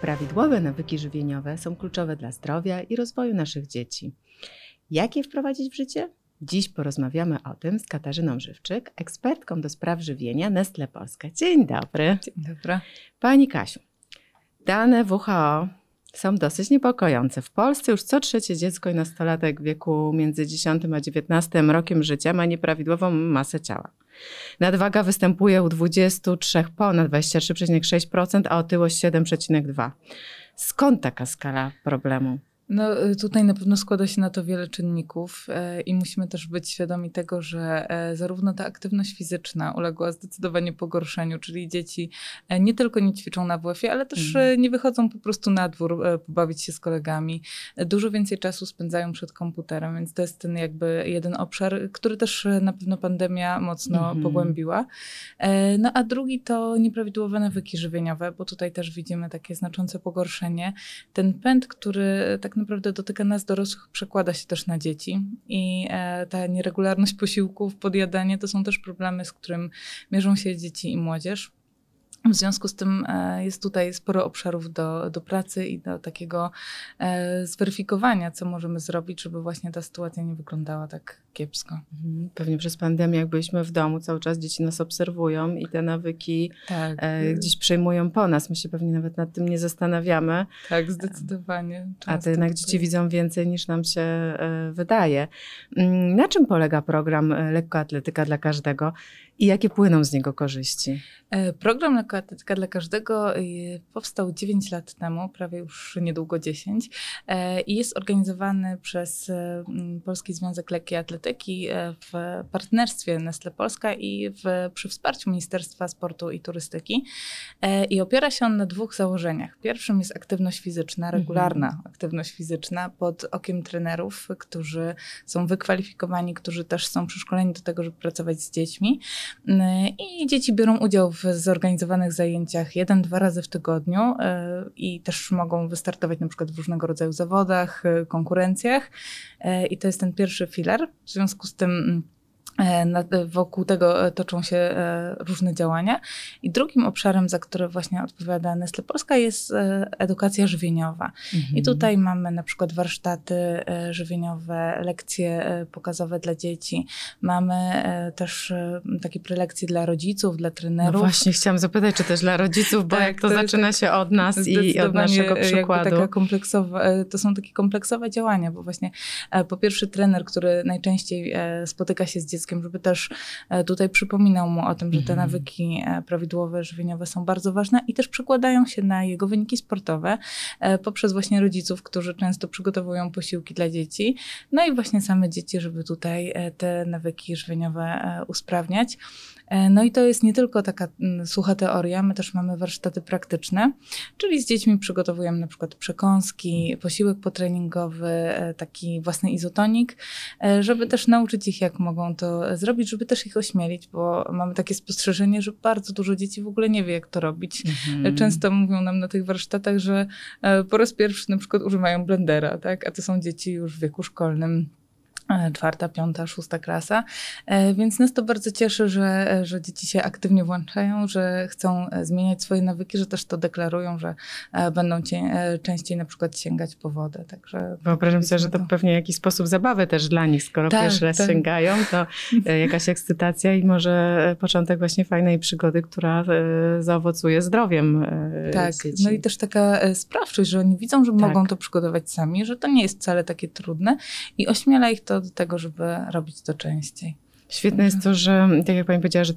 Prawidłowe nawyki żywieniowe są kluczowe dla zdrowia i rozwoju naszych dzieci. Jak je wprowadzić w życie? Dziś porozmawiamy o tym z Katarzyną Żywczyk, ekspertką do spraw żywienia Nestle Polska. Dzień dobry. Dzień dobry. Pani Kasiu, dane WHO są dosyć niepokojące. W Polsce już co trzecie dziecko i nastolatek w wieku między 10 a 19 rokiem życia ma nieprawidłową masę ciała. Nadwaga występuje u 23 ponad 23,6%, a otyłość 7,2%. Skąd taka skala problemu? No tutaj na pewno składa się na to wiele czynników i musimy też być świadomi tego, że zarówno ta aktywność fizyczna uległa zdecydowanie pogorszeniu, czyli dzieci nie tylko nie ćwiczą na WF-ie, ale też nie wychodzą po prostu na dwór, pobawić się z kolegami. Dużo więcej czasu spędzają przed komputerem, więc to jest ten jakby jeden obszar, który też na pewno pandemia mocno pogłębiła. No a drugi to nieprawidłowe nawyki żywieniowe, bo tutaj też widzimy takie znaczące pogorszenie. Ten pęd, który tak naprawdę dotyka nas dorosłych, przekłada się też na dzieci i ta nieregularność posiłków, podjadanie to są też problemy, z którym mierzą się dzieci i młodzież. W związku z tym jest tutaj sporo obszarów do pracy i do takiego zweryfikowania, co możemy zrobić, żeby właśnie ta sytuacja nie wyglądała tak kiepsko. Pewnie przez pandemię, jak byliśmy w domu, cały czas dzieci nas obserwują i te nawyki gdzieś przejmują po nas. My się pewnie nawet nad tym nie zastanawiamy. Tak, zdecydowanie. A to jednak dzieci widzą więcej, niż nam się wydaje. Na czym polega program Lekkoatletyka dla każdego i jakie płyną z niego korzyści? Program Lekkoatletyka dla każdego powstał 9 lat temu, prawie już niedługo 10, i jest organizowany przez Polski Związek Lekki Atletyki w partnerstwie Nestle Polska i przy wsparciu Ministerstwa Sportu i Turystyki. I opiera się on na dwóch założeniach. Pierwszym jest aktywność fizyczna, regularna aktywność fizyczna pod okiem trenerów, którzy są wykwalifikowani, którzy też są przeszkoleni do tego, żeby pracować z dziećmi. I dzieci biorą udział w zorganizowanych zajęciach 1-2 razy w tygodniu i też mogą wystartować na przykład w różnego rodzaju zawodach, konkurencjach. I to jest ten pierwszy filar. W związku z tym wokół tego toczą się różne działania. I drugim obszarem, za który właśnie odpowiada Nestle Polska, jest edukacja żywieniowa. I tutaj mamy na przykład warsztaty żywieniowe, lekcje pokazowe dla dzieci. Mamy też takie prelekcje dla rodziców, dla trenerów. No właśnie, chciałam zapytać, czy też dla rodziców, bo tak, jak to zaczyna się od nas i od naszego przykładu. To są takie kompleksowe działania, bo właśnie po pierwsze trener, który najczęściej spotyka się z dzieckiem, żeby też tutaj przypominał mu o tym, że te nawyki prawidłowe, żywieniowe są bardzo ważne i też przekładają się na jego wyniki sportowe poprzez właśnie rodziców, którzy często przygotowują posiłki dla dzieci. No i właśnie same dzieci, żeby tutaj te nawyki żywieniowe usprawniać. No i to jest nie tylko taka sucha teoria, my też mamy warsztaty praktyczne, czyli z dziećmi przygotowujemy na przykład przekąski, posiłek potreningowy, taki własny izotonik, żeby też nauczyć ich, jak mogą to zrobić, żeby też ich ośmielić, bo mamy takie spostrzeżenie, że bardzo dużo dzieci w ogóle nie wie, jak to robić. Często mówią nam na tych warsztatach, że po raz pierwszy na przykład używają blendera, tak? A to są dzieci już w wieku szkolnym. 4., 5., 6. klasa, więc nas to bardzo cieszy, że dzieci się aktywnie włączają, że chcą zmieniać swoje nawyki, że też to deklarują, że będą częściej na przykład sięgać po wodę. Także wyobrażam sobie, że to pewnie jakiś sposób zabawy też dla nich, skoro pierwszy raz sięgają, to jakaś ekscytacja i może początek właśnie fajnej przygody, która zaowocuje zdrowiem dzieci. No i też taka sprawczość, że oni widzą, że mogą to przygotować sami, że to nie jest wcale takie trudne i ośmiela ich to do tego, żeby robić to częściej. Świetne jest to, że tak jak pani powiedziała, że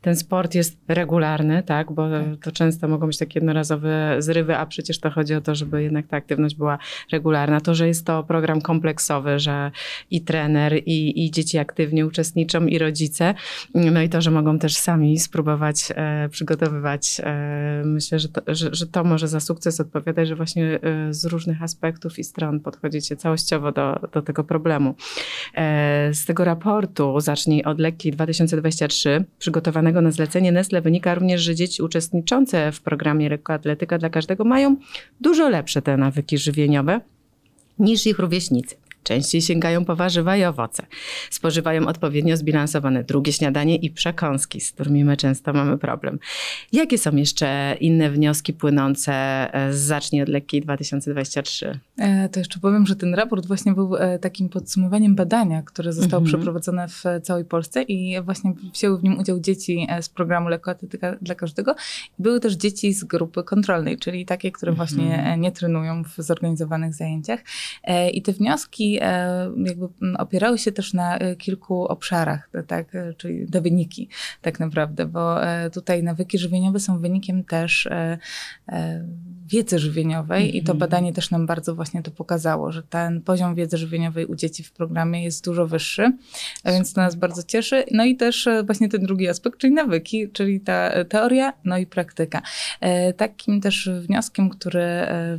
ten sport jest regularny, tak? Bo to często mogą być takie jednorazowe zrywy, a przecież to chodzi o to, żeby jednak ta aktywność była regularna. To, że jest to program kompleksowy, że i trener, i dzieci aktywnie uczestniczą, i rodzice. No i to, że mogą też sami spróbować przygotowywać. Myślę, że to może za sukces odpowiadać, że właśnie z różnych aspektów i stron podchodzicie całościowo do tego problemu. Z tego raportu Zacznij od Lekkiej 2023, przygotowanego na zlecenie Nestle, wynika również, że dzieci uczestniczące w programie Lekkoatletyka dla każdego mają dużo lepsze te nawyki żywieniowe niż ich rówieśnicy. częściej sięgają po warzywa i owoce. Spożywają odpowiednio zbilansowane drugie śniadanie i przekąski, z którymi my często mamy problem. Jakie są jeszcze inne wnioski płynące z Zacznij od Lekkiej 2023? To jeszcze powiem, że ten raport właśnie był takim podsumowaniem badania, które zostało przeprowadzone w całej Polsce i właśnie wzięły w nim udział dzieci z programu Lekkoatletyka dla każdego. Były też dzieci z grupy kontrolnej, czyli takie, które właśnie nie trenują w zorganizowanych zajęciach. I te wnioski jakby opierały się też na kilku obszarach, tak, czyli te wyniki tak naprawdę, bo tutaj nawyki żywieniowe są wynikiem też wiedzy żywieniowej i to badanie też nam bardzo właśnie to pokazało, że ten poziom wiedzy żywieniowej u dzieci w programie jest dużo wyższy, więc to nas bardzo cieszy. No i też właśnie ten drugi aspekt, czyli nawyki, czyli ta teoria, no i praktyka. Takim też wnioskiem, który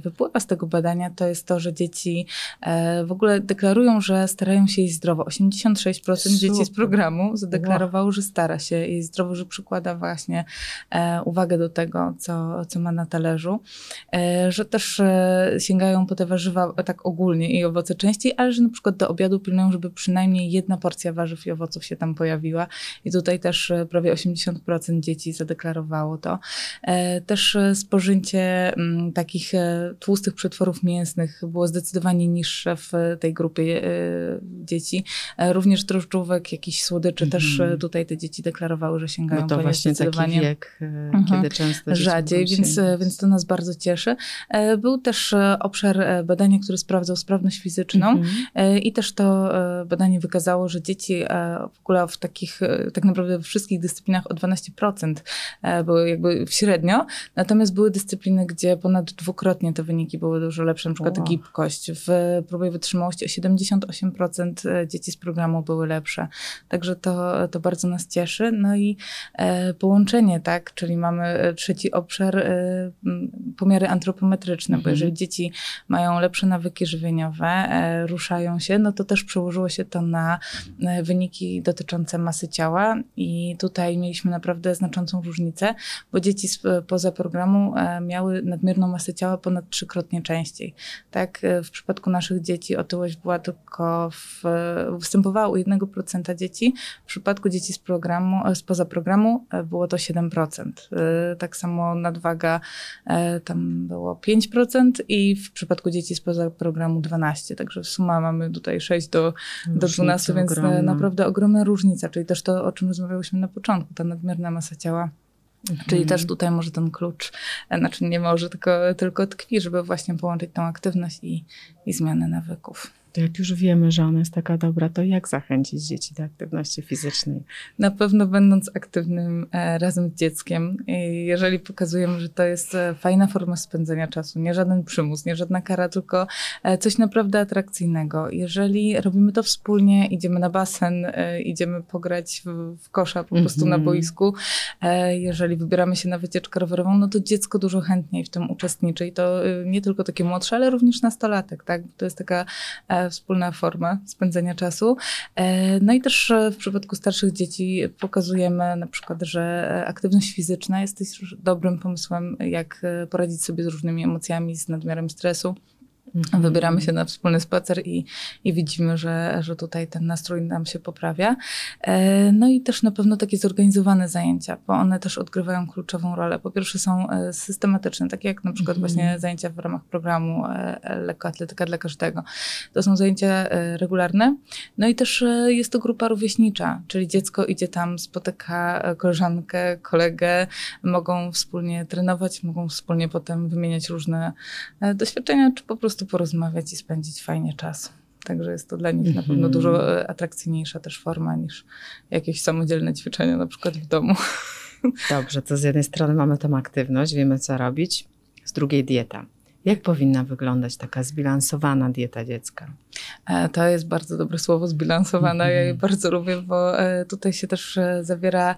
wypływa z tego badania, to jest to, że dzieci w ogóle deklarują, że starają się jeść zdrowo. 86% dzieci z programu zadeklarowało, że stara się jeść zdrowo, że przykłada właśnie uwagę do tego, co ma na talerzu. Że też sięgają po te warzywa tak ogólnie i owoce częściej, ale że na przykład do obiadu pilnują, żeby przynajmniej jedna porcja warzyw i owoców się tam pojawiła. I tutaj też prawie 80% dzieci zadeklarowało to. Też spożycie takich tłustych przetworów mięsnych było zdecydowanie niższe w tej grupie dzieci. Również drożdżówek, jakichś słodyczy też tutaj te dzieci deklarowały, że sięgają po nie zdecydowanie. Taki wiek, kiedy często rzadziej, więc to nas bardzo cieszy. Był też obszar badania, który sprawdzał sprawność fizyczną i też to badanie wykazało, że dzieci w ogóle w takich, tak naprawdę we wszystkich dyscyplinach o 12% były jakby średnio, natomiast były dyscypliny, gdzie ponad dwukrotnie te wyniki były dużo lepsze, na przykład gibkość. W próbie wytrzymałości o 78% dzieci z programu były lepsze. Także to bardzo nas cieszy. No i połączenie, tak, czyli mamy trzeci obszar, pomiary antropometryczne, bo jeżeli dzieci mają lepsze nawyki żywieniowe, ruszają się, no to też przełożyło się to na wyniki dotyczące masy ciała i tutaj mieliśmy naprawdę znaczącą różnicę, bo dzieci poza programu miały nadmierną masę ciała ponad 3-krotnie częściej. Tak, w przypadku naszych dzieci otyłość była tylko występowała u 1% dzieci, w przypadku dzieci spoza programu było to 7%. Tak samo nadwaga tam było 5% i w przypadku dzieci spoza programu 12%. Także suma mamy tutaj 6 do 12, więc ogromna. Naprawdę ogromna różnica. Czyli też to, o czym rozmawiałyśmy na początku, ta nadmierna masa ciała. Czyli też tutaj może ten klucz, znaczy nie może, tylko tkwi, żeby właśnie połączyć tą aktywność i zmianę nawyków. To jak już wiemy, że ona jest taka dobra, to jak zachęcić dzieci do aktywności fizycznej? Na pewno będąc aktywnym razem z dzieckiem. I jeżeli pokazujemy, że to jest fajna forma spędzenia czasu, nie żaden przymus, nie żadna kara, tylko coś naprawdę atrakcyjnego. Jeżeli robimy to wspólnie, idziemy na basen, idziemy pograć w kosza po prostu na boisku. Jeżeli wybieramy się na wycieczkę rowerową, no to dziecko dużo chętniej w tym uczestniczy. I to nie tylko takie młodsze, ale również nastolatek, tak? To jest taka wspólna forma spędzenia czasu. No i też w przypadku starszych dzieci pokazujemy na przykład, że aktywność fizyczna jest też dobrym pomysłem, jak poradzić sobie z różnymi emocjami, z nadmiarem stresu. Wybieramy się na wspólny spacer i widzimy, że tutaj ten nastrój nam się poprawia. No i też na pewno takie zorganizowane zajęcia, bo one też odgrywają kluczową rolę. Po pierwsze są systematyczne, takie jak na przykład właśnie zajęcia w ramach programu Lekkoatletyka dla każdego. To są zajęcia regularne. No i też jest to grupa rówieśnicza, czyli dziecko idzie tam, spotyka koleżankę, kolegę, mogą wspólnie trenować, mogą wspólnie potem wymieniać różne doświadczenia, czy po prostu porozmawiać i spędzić fajnie czas. Także jest to dla nich na pewno dużo atrakcyjniejsza też forma niż jakieś samodzielne ćwiczenia na przykład w domu. Dobrze, to z jednej strony mamy tą aktywność, wiemy co robić, z drugiej dieta. Jak powinna wyglądać taka zbilansowana dieta dziecka? To jest bardzo dobre słowo, zbilansowana. Ja je bardzo lubię, bo tutaj się też zawiera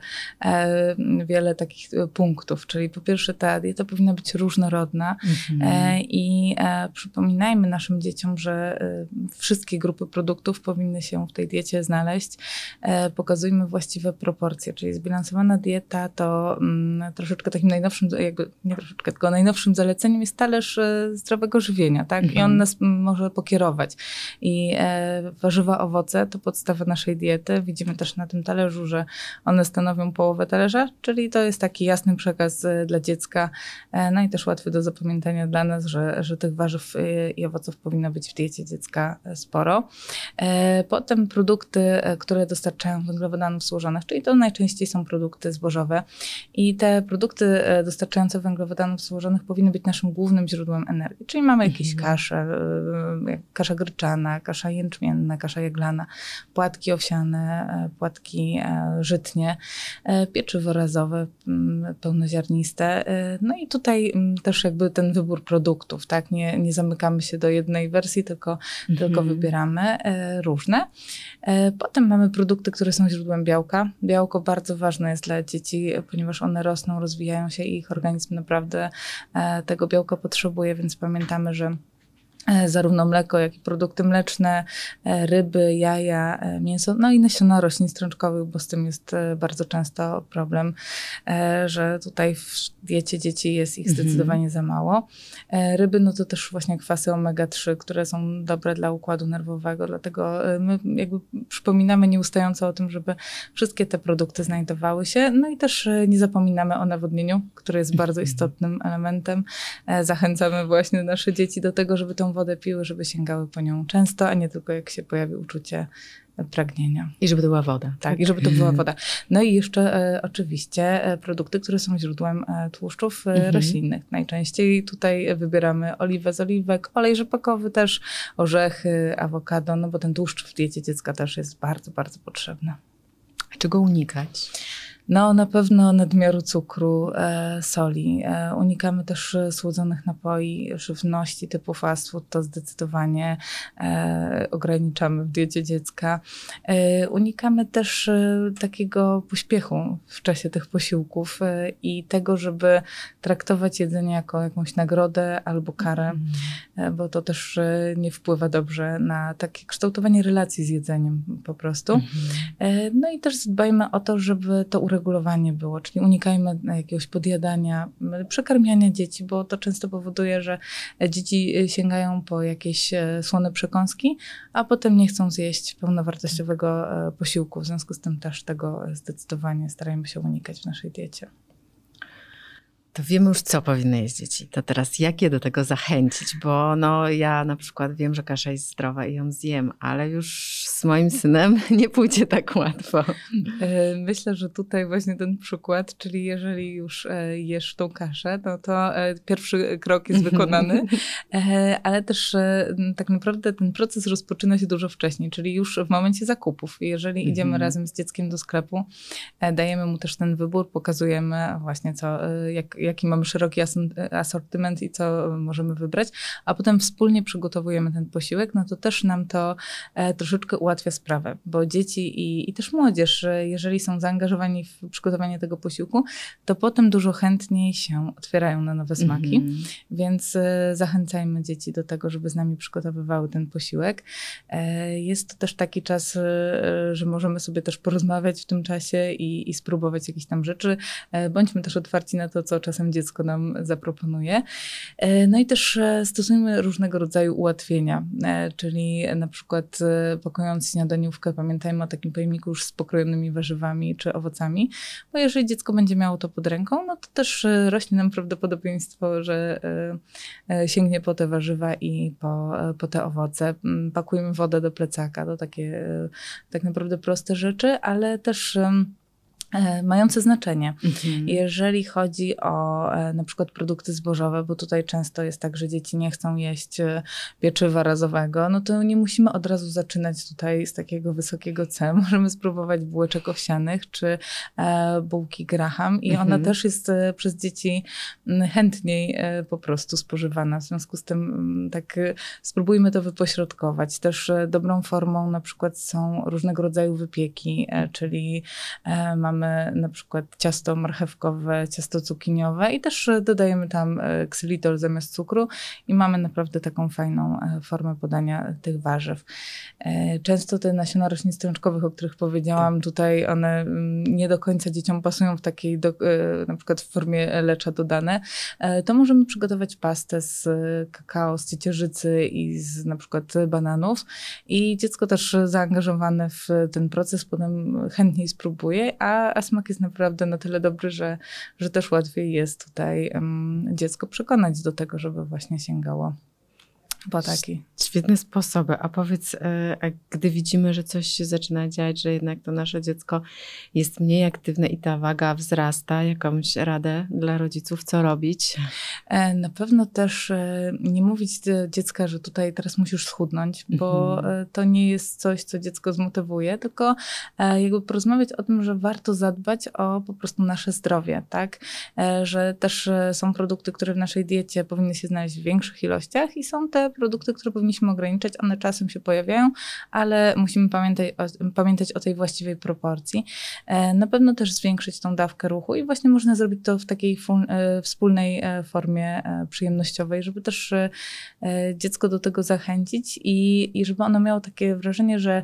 wiele takich punktów. Czyli po pierwsze ta dieta powinna być różnorodna i przypominajmy naszym dzieciom, że wszystkie grupy produktów powinny się w tej diecie znaleźć. Pokazujmy właściwe proporcje, czyli zbilansowana dieta to troszeczkę takim najnowszym, jakby nie troszeczkę, tylko najnowszym zaleceniem jest talerz zdrowego żywienia, tak? I on nas może pokierować. I warzywa, owoce to podstawa naszej diety. Widzimy też na tym talerzu, że one stanowią połowę talerza, czyli to jest taki jasny przekaz dla dziecka, no i też łatwy do zapamiętania dla nas, że tych warzyw i owoców powinno być w diecie dziecka sporo. Potem produkty, które dostarczają węglowodanów złożonych, czyli to najczęściej są produkty zbożowe. I te produkty dostarczające węglowodanów złożonych powinny być naszym głównym źródłem energii. Czyli mamy jakieś kasze, kasza gryczana, kasza jęczmienna, kasza jaglana, płatki owsiane, płatki żytnie, pieczywo razowe, pełnoziarniste. No i tutaj też jakby ten wybór produktów, tak? Nie zamykamy się do jednej wersji, tylko wybieramy różne. Potem mamy produkty, które są źródłem białka. Białko bardzo ważne jest dla dzieci, ponieważ one rosną, rozwijają się i ich organizm naprawdę tego białka potrzebuje, więc pamiętamy, że zarówno mleko, jak i produkty mleczne, ryby, jaja, mięso, no i nasiona roślin strączkowych, bo z tym jest bardzo często problem, że tutaj w diecie dzieci jest ich zdecydowanie za mało. Ryby, no to też właśnie kwasy omega-3, które są dobre dla układu nerwowego, dlatego my jakby przypominamy nieustająco o tym, żeby wszystkie te produkty znajdowały się, no i też nie zapominamy o nawodnieniu, które jest bardzo istotnym elementem. Zachęcamy właśnie nasze dzieci do tego, żeby tą wodę piły, żeby sięgały po nią często, a nie tylko jak się pojawi uczucie pragnienia. I żeby to była woda. Tak, i żeby to była woda. No i jeszcze oczywiście produkty, które są źródłem tłuszczów roślinnych. Najczęściej tutaj wybieramy oliwę z oliwek, olej rzepakowy też, orzechy, awokado, no bo ten tłuszcz w diecie dziecka też jest bardzo, bardzo potrzebny. A czego unikać? No na pewno nadmiaru cukru, soli. Unikamy też słodzonych napoi, żywności typu fast food, to zdecydowanie ograniczamy w diecie dziecka. Unikamy też takiego pośpiechu w czasie tych posiłków i tego, żeby traktować jedzenie jako jakąś nagrodę albo karę, bo to też nie wpływa dobrze na takie kształtowanie relacji z jedzeniem po prostu. No i też dbajmy o to, żeby to uregulowanie było, czyli unikajmy jakiegoś podjadania, przekarmiania dzieci, bo to często powoduje, że dzieci sięgają po jakieś słone przekąski, a potem nie chcą zjeść pełnowartościowego posiłku. W związku z tym też tego zdecydowanie starajmy się unikać w naszej diecie. To wiemy już, co powinny jeść dzieci. To teraz jak je do tego zachęcić? Bo no, ja na przykład wiem, że kasza jest zdrowa i ją zjem, ale już z moim synem nie pójdzie tak łatwo. Myślę, że tutaj właśnie ten przykład, czyli jeżeli już jesz tą kaszę, no to pierwszy krok jest wykonany, ale też tak naprawdę ten proces rozpoczyna się dużo wcześniej, czyli już w momencie zakupów. Jeżeli idziemy razem z dzieckiem do sklepu, dajemy mu też ten wybór, pokazujemy właśnie jaki mamy szeroki asortyment i co możemy wybrać, a potem wspólnie przygotowujemy ten posiłek, no to też nam to troszeczkę ułatwia sprawę, bo dzieci i też młodzież, jeżeli są zaangażowani w przygotowanie tego posiłku, to potem dużo chętniej się otwierają na nowe smaki, więc zachęcajmy dzieci do tego, żeby z nami przygotowywały ten posiłek. Jest to też taki czas, że możemy sobie też porozmawiać w tym czasie i spróbować jakichś tam rzeczy. Bądźmy też otwarci na to, co czasem dziecko nam zaproponuje. No i też stosujmy różnego rodzaju ułatwienia, czyli na przykład pakując śniadaniówkę, pamiętajmy o takim pojemniku już z pokrojonymi warzywami czy owocami, bo jeżeli dziecko będzie miało to pod ręką, no to też rośnie nam prawdopodobieństwo, że sięgnie po te warzywa i po te owoce. Pakujmy wodę do plecaka, to takie tak naprawdę proste rzeczy, ale też mające znaczenie. Jeżeli chodzi o na przykład produkty zbożowe, bo tutaj często jest tak, że dzieci nie chcą jeść pieczywa razowego, no to nie musimy od razu zaczynać tutaj z takiego wysokiego C. Możemy spróbować bułeczek owsianych czy bułki Graham i ona też jest przez dzieci chętniej po prostu spożywana. W związku z tym tak spróbujmy to wypośrodkować. Też dobrą formą na przykład są różnego rodzaju wypieki, czyli mamy mamy na przykład ciasto marchewkowe, ciasto cukiniowe i też dodajemy tam ksylitol zamiast cukru i mamy naprawdę taką fajną formę podania tych warzyw. Często te nasiona roślin strączkowych, o których powiedziałam, tutaj one nie do końca dzieciom pasują w takiej, na przykład w formie lecza dodane. To możemy przygotować pastę z kakao, z ciecierzycy i z na przykład bananów i dziecko też zaangażowane w ten proces potem chętniej spróbuje, a smak jest naprawdę na tyle dobry, że też łatwiej jest tutaj dziecko przekonać do tego, żeby właśnie sięgało. Taki. Świetne sposoby. A powiedz, gdy widzimy, że coś się zaczyna dziać, że jednak to nasze dziecko jest mniej aktywne i ta waga wzrasta, jakąś radę dla rodziców, co robić? Na pewno też nie mówić do dziecka, że tutaj teraz musisz schudnąć, bo to nie jest coś, co dziecko zmotywuje, tylko jakby porozmawiać o tym, że warto zadbać o po prostu nasze zdrowie, tak? Że też są produkty, które w naszej diecie powinny się znaleźć w większych ilościach i są te produkty, które powinniśmy ograniczać, one czasem się pojawiają, ale musimy pamiętać o tej właściwej proporcji. Na pewno też zwiększyć tą dawkę ruchu i właśnie można zrobić to w takiej wspólnej formie przyjemnościowej, żeby też dziecko do tego zachęcić i żeby ono miało takie wrażenie, że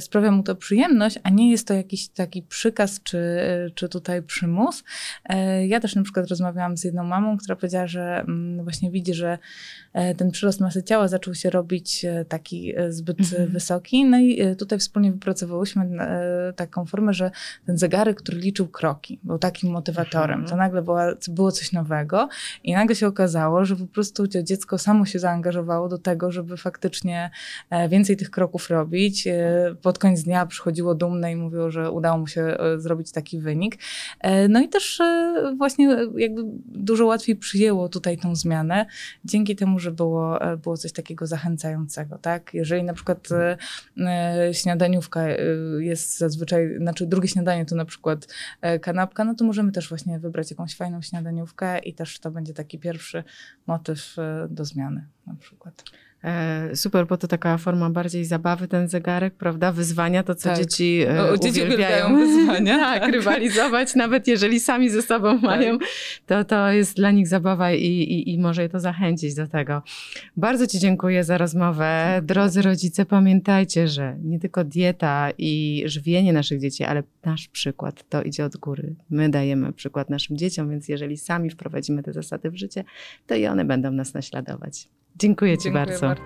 sprawia mu to przyjemność, a nie jest to jakiś taki przykaz czy tutaj przymus. Ja też na przykład rozmawiałam z jedną mamą, która powiedziała, że właśnie widzi, że ten przyrost masy ciała zaczął się robić taki zbyt wysoki. No i tutaj wspólnie wypracowałyśmy taką formę, że ten zegarek, który liczył kroki, był takim motywatorem. To nagle było coś nowego i nagle się okazało, że po prostu to dziecko samo się zaangażowało do tego, żeby faktycznie więcej tych kroków robić. Pod koniec dnia przychodziło dumne i mówiło, że udało mu się zrobić taki wynik. No i też właśnie jakby dużo łatwiej przyjęło tutaj tą zmianę, dzięki temu, że było coś takiego zachęcającego, tak? Jeżeli na przykład śniadaniówka jest zazwyczaj, znaczy drugie śniadanie to na przykład kanapka, no to możemy też właśnie wybrać jakąś fajną śniadaniówkę i też to będzie taki pierwszy motyw do zmiany na przykład. Super, bo to taka forma bardziej zabawy, ten zegarek, prawda? Wyzwania, to co tak. Dzieci uwielbiają wyzwania. Tak, rywalizować, nawet jeżeli sami ze sobą tak. mają, to jest dla nich zabawa i może je to zachęcić do tego. Bardzo Ci dziękuję za rozmowę. Drodzy rodzice, pamiętajcie, że nie tylko dieta i żywienie naszych dzieci, ale nasz przykład to idzie od góry. My dajemy przykład naszym dzieciom, więc jeżeli sami wprowadzimy te zasady w życie, to i one będą nas naśladować. Dziękuję Ci bardzo.